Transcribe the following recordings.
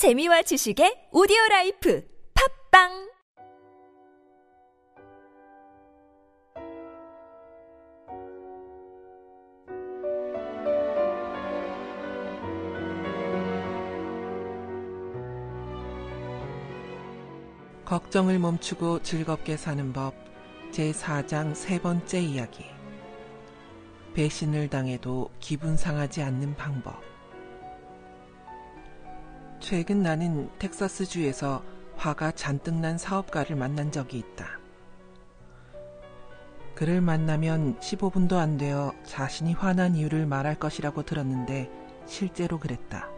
재미와 지식의 오디오라이프 팝빵! 걱정을 멈추고 즐겁게 사는 법 제4장 세 번째 이야기. 배신을 당해도 기분 상하지 않는 방법. 최근 나는 텍사스주에서 화가 잔뜩 난 사업가를 만난 적이 있다. 그를 만나면 15분도 안 되어 자신이 화난 이유를 말할 것이라고 들었는데 실제로 그랬다.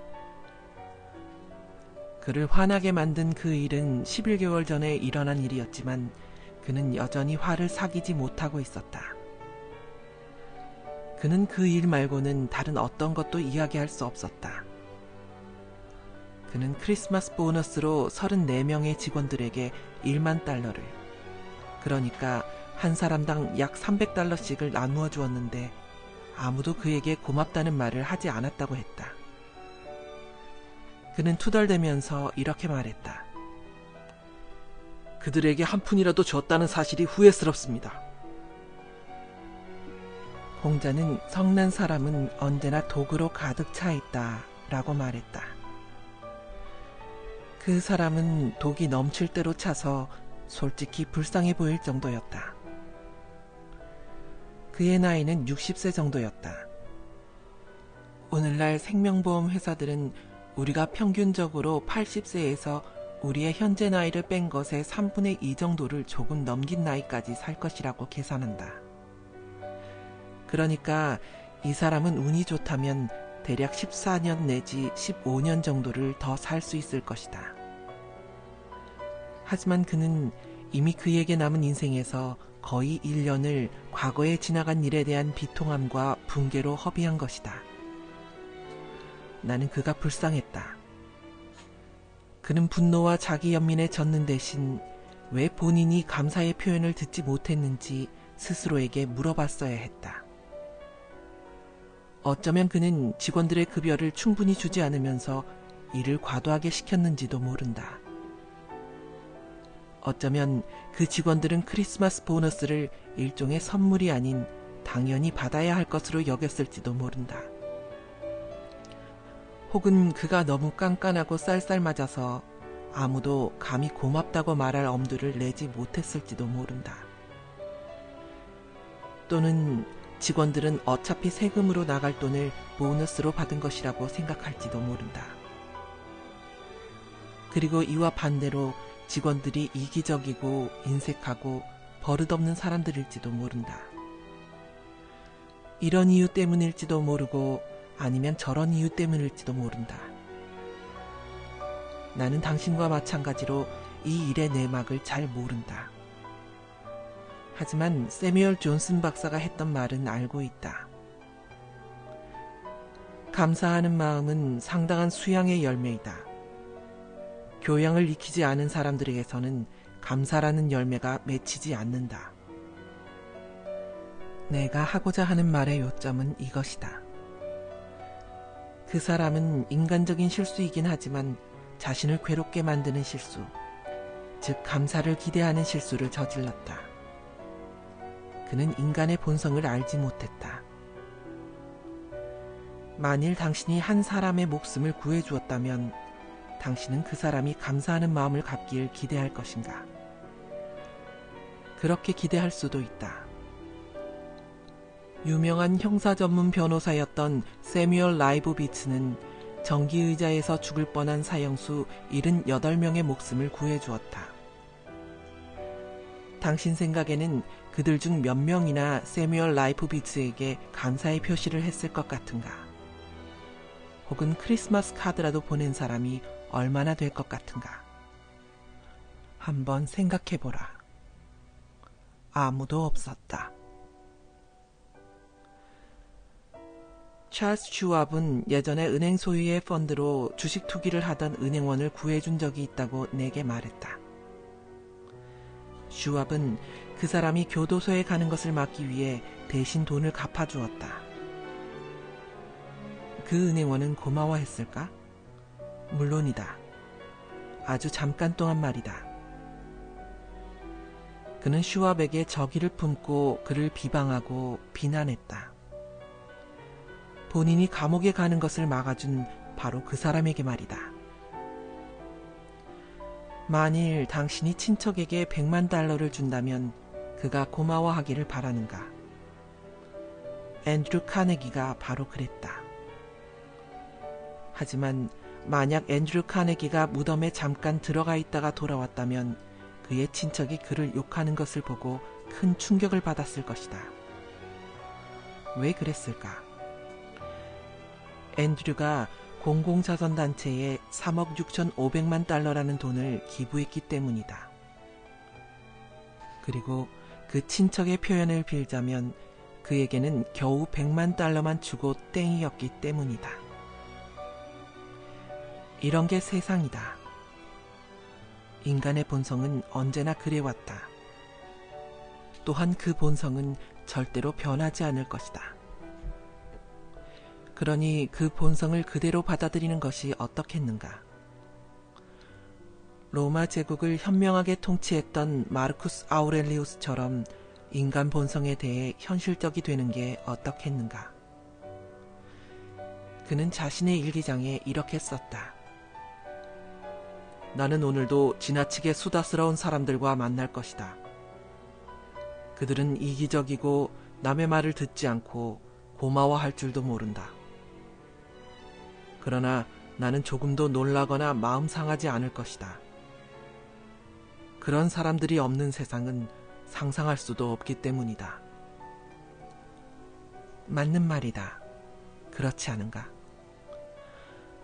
그를 화나게 만든 그 일은 11개월 전에 일어난 일이었지만 그는 여전히 화를 삭이지 못하고 있었다. 그는 그 일 말고는 다른 어떤 것도 이야기할 수 없었다. 그는 크리스마스 보너스로 34명의 직원들에게 1만 달러를, 그러니까 한 사람당 약 300달러씩을 나누어 주었는데 아무도 그에게 고맙다는 말을 하지 않았다고 했다. 그는 투덜대면서 이렇게 말했다. 그들에게 한 푼이라도 줬다는 사실이 후회스럽습니다. 공자는 성난 사람은 언제나 독으로 가득 차 있다 라고 말했다. 그 사람은 독이 넘칠 대로 차서 솔직히 불쌍해 보일 정도였다. 그의 나이는 60세 정도였다. 오늘날 생명보험 회사들은 우리가 평균적으로 80세에서 우리의 현재 나이를 뺀 것의 3분의 2 정도를 조금 넘긴 나이까지 살 것이라고 계산한다. 그러니까 이 사람은 운이 좋다면 대략 14년 내지 15년 정도를 더 살 수 있을 것이다. 하지만 그는 이미 그에게 남은 인생에서 거의 1년을 과거에 지나간 일에 대한 비통함과 붕괴로 허비한 것이다. 나는 그가 불쌍했다. 그는 분노와 자기 연민에 젖는 대신 왜 본인이 감사의 표현을 듣지 못했는지 스스로에게 물어봤어야 했다. 어쩌면 그는 직원들의 급여를 충분히 주지 않으면서 일을 과도하게 시켰는지도 모른다. 어쩌면 그 직원들은 크리스마스 보너스를 일종의 선물이 아닌 당연히 받아야 할 것으로 여겼을지도 모른다. 혹은 그가 너무 깐깐하고 쌀쌀맞아서 아무도 감히 고맙다고 말할 엄두를 내지 못했을지도 모른다. 또는 직원들은 어차피 세금으로 나갈 돈을 보너스로 받은 것이라고 생각할지도 모른다. 그리고 이와 반대로 직원들이 이기적이고 인색하고 버릇없는 사람들일지도 모른다. 이런 이유 때문일지도 모르고 아니면 저런 이유 때문일지도 모른다. 나는 당신과 마찬가지로 이 일의 내막을 잘 모른다. 하지만 세뮤얼 존슨 박사가 했던 말은 알고 있다. 감사하는 마음은 상당한 수양의 열매이다. 교양을 익히지 않은 사람들에게서는 감사라는 열매가 맺히지 않는다. 내가 하고자 하는 말의 요점은 이것이다. 그 사람은 인간적인 실수이긴 하지만 자신을 괴롭게 만드는 실수, 즉 감사를 기대하는 실수를 저질렀다. 그는 인간의 본성을 알지 못했다. 만일 당신이 한 사람의 목숨을 구해주었다면 당신은 그 사람이 감사하는 마음을 갖길 기대할 것인가? 그렇게 기대할 수도 있다. 유명한 형사 전문 변호사였던 세뮤얼 라이보비츠는 전기의자에서 죽을 뻔한 사형수 78명의 목숨을 구해주었다. 당신 생각에는 그들 중 몇 명이나 세뮤얼 라이보비츠에게 감사의 표시를 했을 것 같은가? 혹은 크리스마스 카드라도 보낸 사람이 얼마나 될 것 같은가? 한번 생각해보라. 아무도 없었다. 찰스 슈왑은 예전에 은행 소유의 펀드로 주식 투기를 하던 은행원을 구해준 적이 있다고 내게 말했다. 슈왑은 그 사람이 교도소에 가는 것을 막기 위해 대신 돈을 갚아주었다. 그 은행원은 고마워했을까? 물론이다. 아주 잠깐 동안 말이다. 그는 슈왑에게 적의를 품고 그를 비방하고 비난했다. 본인이 감옥에 가는 것을 막아준 바로 그 사람에게 말이다. 만일 당신이 친척에게 100만 달러를 준다면 그가 고마워하기를 바라는가? 앤드류 카네기가 바로 그랬다. 하지만 만약 앤드류 카네기가 무덤에 잠깐 들어가 있다가 돌아왔다면 그의 친척이 그를 욕하는 것을 보고 큰 충격을 받았을 것이다. 왜 그랬을까? 앤드류가 공공자선단체에 3억 6,500만 달러라는 돈을 기부했기 때문이다. 그리고 그 친척의 표현을 빌자면 그에게는 겨우 100만 달러만 주고 땡이었기 때문이다. 이런 게 세상이다. 인간의 본성은 언제나 그래왔다. 또한 그 본성은 절대로 변하지 않을 것이다. 그러니 그 본성을 그대로 받아들이는 것이 어떻겠는가? 로마 제국을 현명하게 통치했던 마르쿠스 아우렐리우스처럼 인간 본성에 대해 현실적이 되는 게 어떻겠는가? 그는 자신의 일기장에 이렇게 썼다. 나는 오늘도 지나치게 수다스러운 사람들과 만날 것이다. 그들은 이기적이고 남의 말을 듣지 않고 고마워할 줄도 모른다. 그러나 나는 조금도 놀라거나 마음 상하지 않을 것이다. 그런 사람들이 없는 세상은 상상할 수도 없기 때문이다. 맞는 말이다. 그렇지 않은가?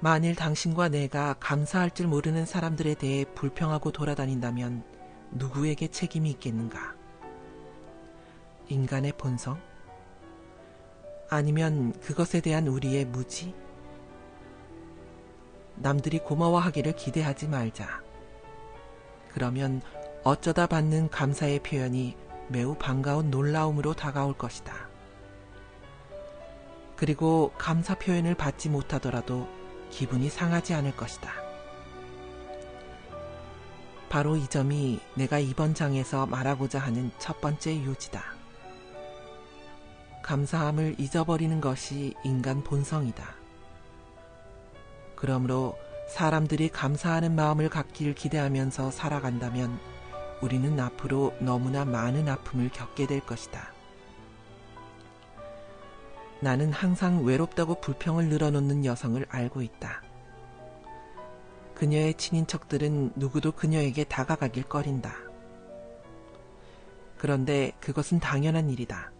만일 당신과 내가 감사할 줄 모르는 사람들에 대해 불평하고 돌아다닌다면 누구에게 책임이 있겠는가? 인간의 본성? 아니면 그것에 대한 우리의 무지? 남들이 고마워하기를 기대하지 말자. 그러면 어쩌다 받는 감사의 표현이 매우 반가운 놀라움으로 다가올 것이다. 그리고 감사 표현을 받지 못하더라도 기분이 상하지 않을 것이다. 바로 이 점이 내가 이번 장에서 말하고자 하는 첫 번째 요지다. 감사함을 잊어버리는 것이 인간 본성이다. 그러므로 사람들이 감사하는 마음을 갖길 기대하면서 살아간다면 우리는 앞으로 너무나 많은 아픔을 겪게 될 것이다. 나는 항상 외롭다고 불평을 늘어놓는 여성을 알고 있다. 그녀의 친인척들은 누구도 그녀에게 다가가길 꺼린다. 그런데 그것은 당연한 일이다.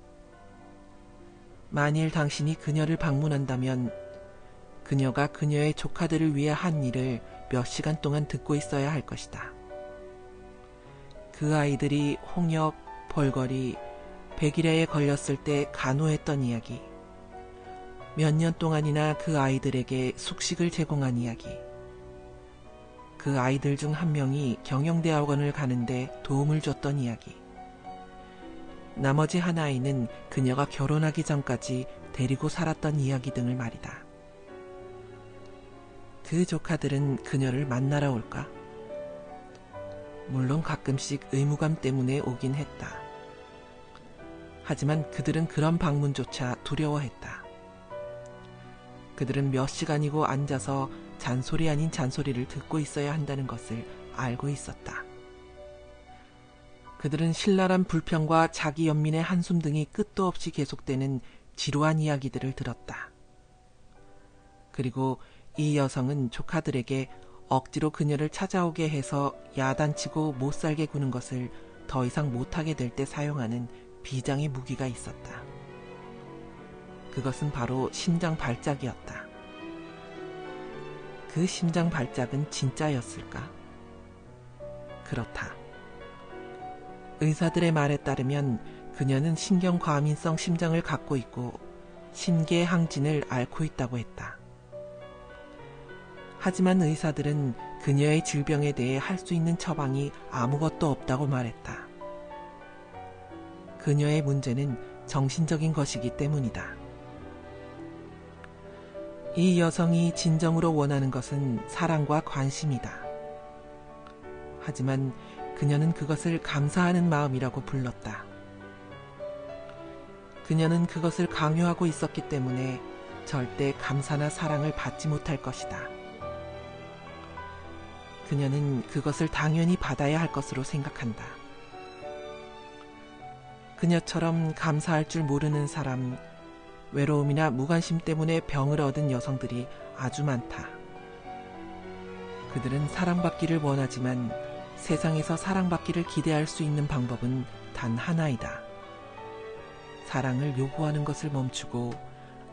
만일 당신이 그녀를 방문한다면 그녀가 그녀의 조카들을 위해 한 일을 몇 시간 동안 듣고 있어야 할 것이다. 그 아이들이 홍역, 벌거리, 백일해에 걸렸을 때 간호했던 이야기, 몇 년 동안이나 그 아이들에게 숙식을 제공한 이야기, 그 아이들 중 한 명이 경영대학원을 가는데 도움을 줬던 이야기, 나머지 한 아이는 그녀가 결혼하기 전까지 데리고 살았던 이야기 등을 말이다. 그 조카들은 그녀를 만나러 올까? 물론 가끔씩 의무감 때문에 오긴 했다. 하지만 그들은 그런 방문조차 두려워했다. 그들은 몇 시간이고 앉아서 잔소리 아닌 잔소리를 듣고 있어야 한다는 것을 알고 있었다. 그들은 신랄한 불평과 자기 연민의 한숨 등이 끝도 없이 계속되는 지루한 이야기들을 들었다. 그리고 이 여성은 조카들에게 억지로 그녀를 찾아오게 해서 야단치고 못살게 구는 것을 더 이상 못하게 될 때 사용하는 비장의 무기가 있었다. 그것은 바로 심장 발작이었다. 그 심장 발작은 진짜였을까? 그렇다. 의사들의 말에 따르면 그녀는 신경과민성 심장을 갖고 있고 심계항진을 앓고 있다고 했다. 하지만 의사들은 그녀의 질병에 대해 할 수 있는 처방이 아무것도 없다고 말했다. 그녀의 문제는 정신적인 것이기 때문이다. 이 여성이 진정으로 원하는 것은 사랑과 관심이다. 하지만 그녀는 그것을 감사하는 마음이라고 불렀다. 그녀는 그것을 강요하고 있었기 때문에 절대 감사나 사랑을 받지 못할 것이다. 그녀는 그것을 당연히 받아야 할 것으로 생각한다. 그녀처럼 감사할 줄 모르는 사람, 외로움이나 무관심 때문에 병을 얻은 여성들이 아주 많다. 그들은 사랑받기를 원하지만 세상에서 사랑받기를 기대할 수 있는 방법은 단 하나이다. 사랑을 요구하는 것을 멈추고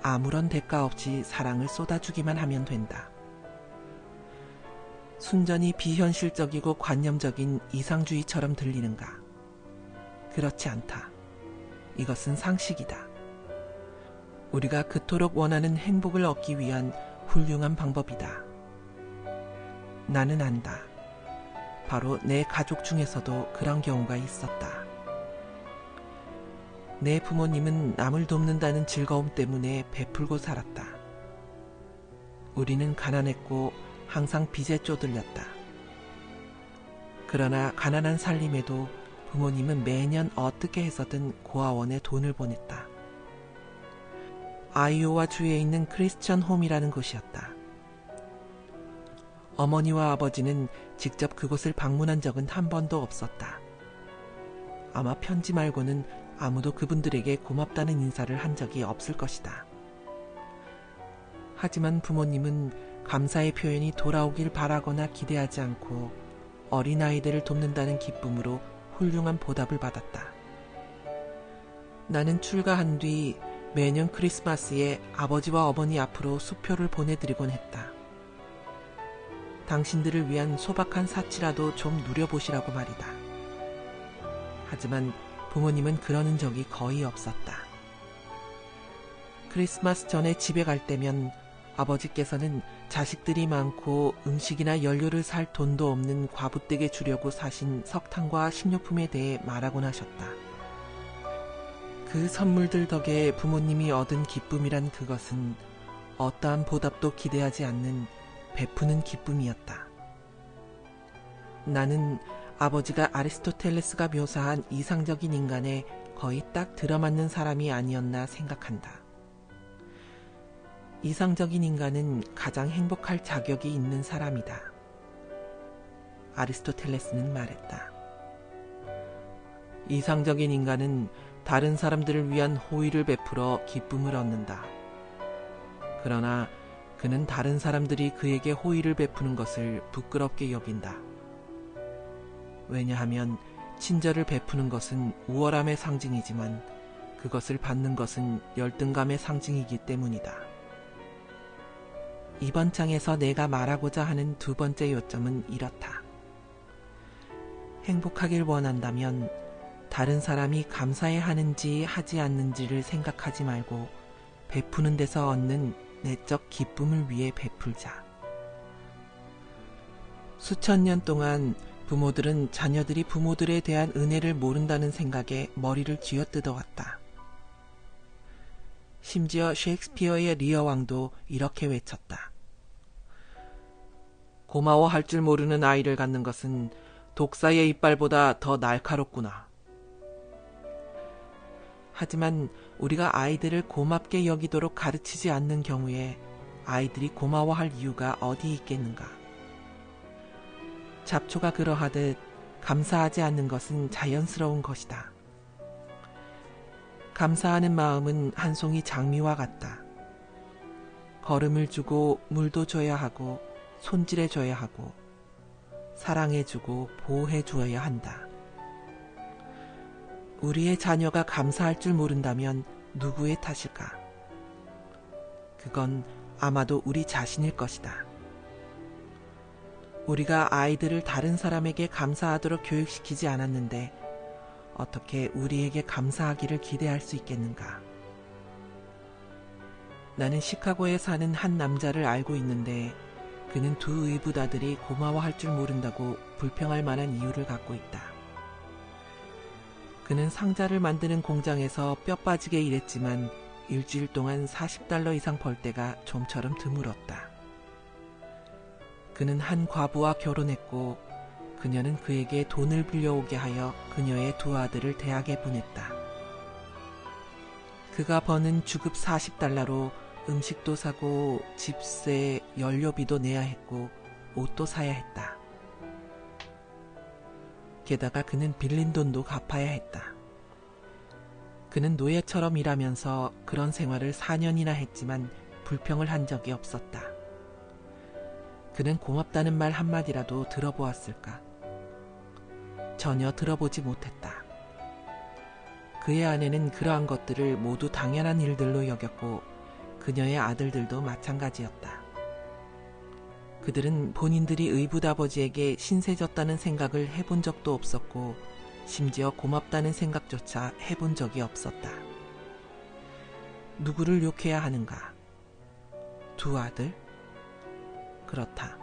아무런 대가 없이 사랑을 쏟아주기만 하면 된다. 순전히 비현실적이고 관념적인 이상주의처럼 들리는가? 그렇지 않다. 이것은 상식이다. 우리가 그토록 원하는 행복을 얻기 위한 훌륭한 방법이다. 나는 안다. 바로 내 가족 중에서도 그런 경우가 있었다. 내 부모님은 남을 돕는다는 즐거움 때문에 베풀고 살았다. 우리는 가난했고 항상 빚에 쪼들렸다. 그러나 가난한 살림에도 부모님은 매년 어떻게 해서든 고아원에 돈을 보냈다. 아이오와 주에 있는 크리스천 홈이라는 곳이었다. 어머니와 아버지는 직접 그곳을 방문한 적은 한 번도 없었다. 아마 편지 말고는 아무도 그분들에게 고맙다는 인사를 한 적이 없을 것이다. 하지만 부모님은 감사의 표현이 돌아오길 바라거나 기대하지 않고 어린아이들을 돕는다는 기쁨으로 훌륭한 보답을 받았다. 나는 출가한 뒤 매년 크리스마스에 아버지와 어머니 앞으로 수표를 보내드리곤 했다. 당신들을 위한 소박한 사치라도 좀 누려보시라고 말이다. 하지만 부모님은 그러는 적이 거의 없었다. 크리스마스 전에 집에 갈 때면 아버지께서는 자식들이 많고 음식이나 연료를 살 돈도 없는 과부댁에 주려고 사신 석탄과 식료품에 대해 말하곤 하셨다. 그 선물들 덕에 부모님이 얻은 기쁨이란 그것은 어떠한 보답도 기대하지 않는 베푸는 기쁨이었다. 나는 아버지가 아리스토텔레스가 묘사한 이상적인 인간에 거의 딱 들어맞는 사람이 아니었나 생각한다. 이상적인 인간은 가장 행복할 자격이 있는 사람이다. 아리스토텔레스는 말했다. 이상적인 인간은 다른 사람들을 위한 호의를 베풀어 기쁨을 얻는다. 그러나 그는 다른 사람들이 그에게 호의를 베푸는 것을 부끄럽게 여긴다. 왜냐하면 친절을 베푸는 것은 우월함의 상징이지만 그것을 받는 것은 열등감의 상징이기 때문이다. 이번 장에서 내가 말하고자 하는 두 번째 요점은 이렇다. 행복하길 원한다면 다른 사람이 감사해 하는지 하지 않는지를 생각하지 말고 베푸는 데서 얻는 내적 기쁨을 위해 베풀자. 수천 년 동안 부모들은 자녀들이 부모들에 대한 은혜를 모른다는 생각에 머리를 쥐어뜯어왔다. 심지어 셰익스피어의 리어 왕도 이렇게 외쳤다. 고마워할 줄 모르는 아이를 갖는 것은 독사의 이빨보다 더 날카롭구나. 하지만 우리가 아이들을 고맙게 여기도록 가르치지 않는 경우에 아이들이 고마워할 이유가 어디 있겠는가? 잡초가 그러하듯 감사하지 않는 것은 자연스러운 것이다. 감사하는 마음은 한 송이 장미와 같다. 거름을 주고 물도 줘야 하고 손질해 줘야 하고 사랑해 주고 보호해 주어야 한다. 우리의 자녀가 감사할 줄 모른다면 누구의 탓일까? 그건 아마도 우리 자신일 것이다. 우리가 아이들을 다른 사람에게 감사하도록 교육시키지 않았는데 어떻게 우리에게 감사하기를 기대할 수 있겠는가? 나는 시카고에 사는 한 남자를 알고 있는데 그는 두 의붓아들이 고마워할 줄 모른다고 불평할 만한 이유를 갖고 있다. 그는 상자를 만드는 공장에서 뼈 빠지게 일했지만 일주일 동안 40달러 이상 벌 때가 좀처럼 드물었다. 그는 한 과부와 결혼했고 그녀는 그에게 돈을 빌려오게 하여 그녀의 두 아들을 대학에 보냈다. 그가 버는 주급 40달러로 음식도 사고 집세, 연료비도 내야 했고 옷도 사야 했다. 게다가 그는 빌린 돈도 갚아야 했다. 그는 노예처럼 일하면서 그런 생활을 4년이나 했지만 불평을 한 적이 없었다. 그는 고맙다는 말 한마디라도 들어보았을까? 전혀 들어보지 못했다. 그의 아내는 그러한 것들을 모두 당연한 일들로 여겼고 그녀의 아들들도 마찬가지였다. 그들은 본인들이 의붓아버지에게 신세졌다는 생각을 해본 적도 없었고 심지어 고맙다는 생각조차 해본 적이 없었다. 누구를 욕해야 하는가? 두 아들? 그렇다.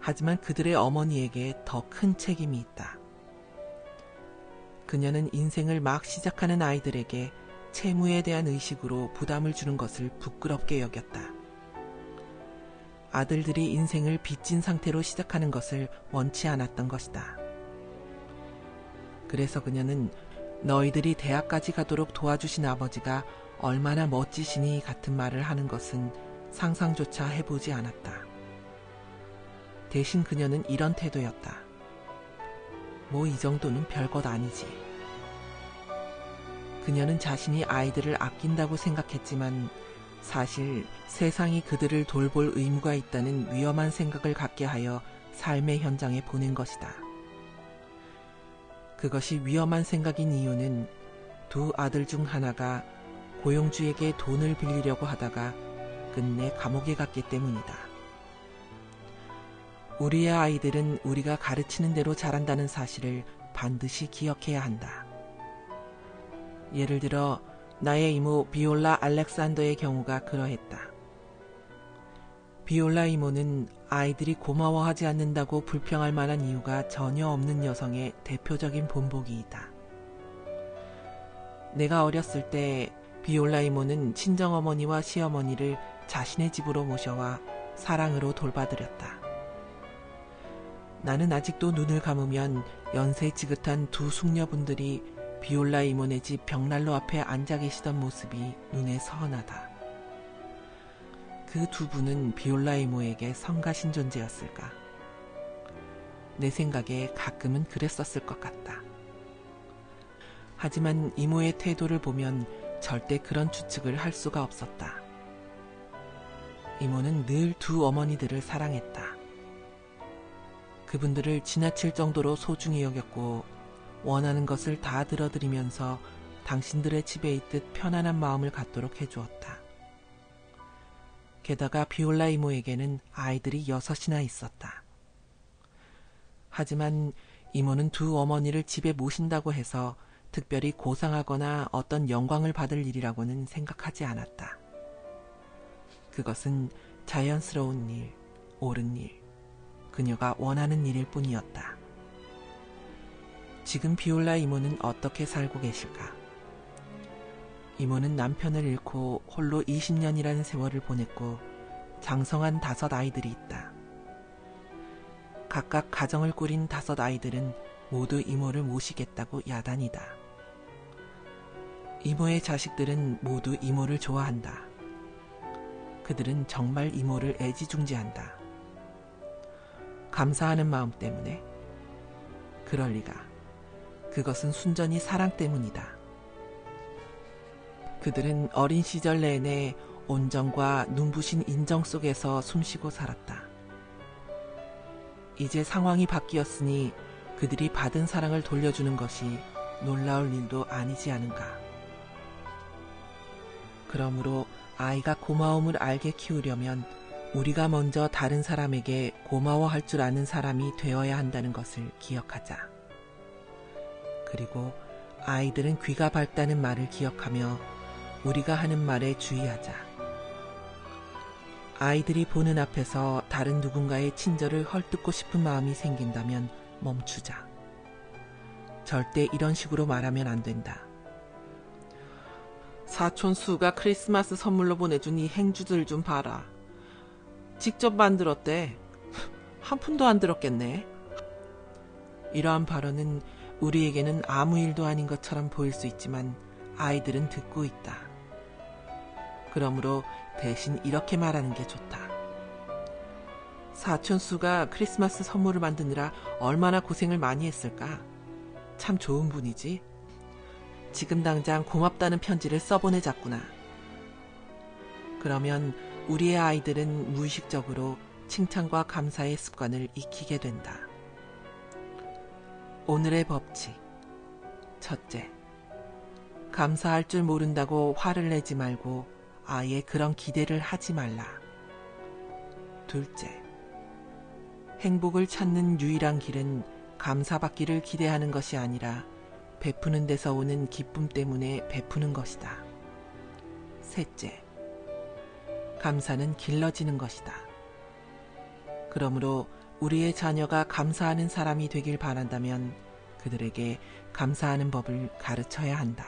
하지만 그들의 어머니에게 더 큰 책임이 있다. 그녀는 인생을 막 시작하는 아이들에게 채무에 대한 의식으로 부담을 주는 것을 부끄럽게 여겼다. 아들들이 인생을 빚진 상태로 시작하는 것을 원치 않았던 것이다. 그래서 그녀는 너희들이 대학까지 가도록 도와주신 아버지가 얼마나 멋지시니 같은 말을 하는 것은 상상조차 해보지 않았다. 대신 그녀는 이런 태도였다. 뭐 이 정도는 별것 아니지. 그녀는 자신이 아이들을 아낀다고 생각했지만 사실 세상이 그들을 돌볼 의무가 있다는 위험한 생각을 갖게 하여 삶의 현장에 보낸 것이다. 그것이 위험한 생각인 이유는 두 아들 중 하나가 고용주에게 돈을 빌리려고 하다가 끝내 감옥에 갔기 때문이다. 우리의 아이들은 우리가 가르치는 대로 자란다는 사실을 반드시 기억해야 한다. 예를 들어 나의 이모 비올라 알렉산더의 경우가 그러했다. 비올라 이모는 아이들이 고마워하지 않는다고 불평할 만한 이유가 전혀 없는 여성의 대표적인 본보기이다. 내가 어렸을 때 비올라 이모는 친정어머니와 시어머니를 자신의 집으로 모셔와 사랑으로 돌봐드렸다. 나는 아직도 눈을 감으면 연세 지긋한 두 숙녀분들이 비올라 이모네 집 벽난로 앞에 앉아 계시던 모습이 눈에 선하다. 그 두 분은 비올라 이모에게 성가신 존재였을까? 내 생각에 가끔은 그랬었을 것 같다. 하지만 이모의 태도를 보면 절대 그런 추측을 할 수가 없었다. 이모는 늘 두 어머니들을 사랑했다. 그분들을 지나칠 정도로 소중히 여겼고 원하는 것을 다 들어드리면서 당신들의 집에 있듯 편안한 마음을 갖도록 해주었다. 게다가 비올라 이모에게는 아이들이 6이나 있었다. 하지만 이모는 두 어머니를 집에 모신다고 해서 특별히 고상하거나 어떤 영광을 받을 일이라고는 생각하지 않았다. 그것은 자연스러운 일, 옳은 일, 그녀가 원하는 일일 뿐이었다. 지금 비올라 이모는 어떻게 살고 계실까? 이모는 남편을 잃고 홀로 20년이라는 세월을 보냈고 장성한 5 아이들이 있다. 각각 가정을 꾸린 5 아이들은 모두 이모를 모시겠다고 야단이다. 이모의 자식들은 모두 이모를 좋아한다. 그들은 정말 이모를 애지중지한다. 감사하는 마음 때문에? 그럴 리가. 그것은 순전히 사랑 때문이다. 그들은 어린 시절 내내 온정과 눈부신 인정 속에서 숨쉬고 살았다. 이제 상황이 바뀌었으니 그들이 받은 사랑을 돌려주는 것이 놀라울 일도 아니지 않은가. 그러므로 아이가 고마움을 알게 키우려면 우리가 먼저 다른 사람에게 고마워할 줄 아는 사람이 되어야 한다는 것을 기억하자. 그리고 아이들은 귀가 밝다는 말을 기억하며 우리가 하는 말에 주의하자. 아이들이 보는 앞에서 다른 누군가의 친절을 헐뜯고 싶은 마음이 생긴다면 멈추자. 절대 이런 식으로 말하면 안 된다. 사촌 수가 크리스마스 선물로 보내준 이 행주들 좀 봐라. 직접 만들었대. 한 푼도 안 들었겠네. 이러한 발언은 우리에게는 아무 일도 아닌 것처럼 보일 수 있지만 아이들은 듣고 있다. 그러므로 대신 이렇게 말하는 게 좋다. 사촌수가 크리스마스 선물을 만드느라 얼마나 고생을 많이 했을까? 참 좋은 분이지. 지금 당장 고맙다는 편지를 써보내자꾸나. 그러면 우리의 아이들은 무의식적으로 칭찬과 감사의 습관을 익히게 된다. 오늘의 법칙. 첫째, 감사할 줄 모른다고 화를 내지 말고 아예 그런 기대를 하지 말라. 둘째, 행복을 찾는 유일한 길은 감사받기를 기대하는 것이 아니라 베푸는 데서 오는 기쁨 때문에 베푸는 것이다. 셋째, 감사는 길러지는 것이다. 그러므로 우리의 자녀가 감사하는 사람이 되길 바란다면 그들에게 감사하는 법을 가르쳐야 한다.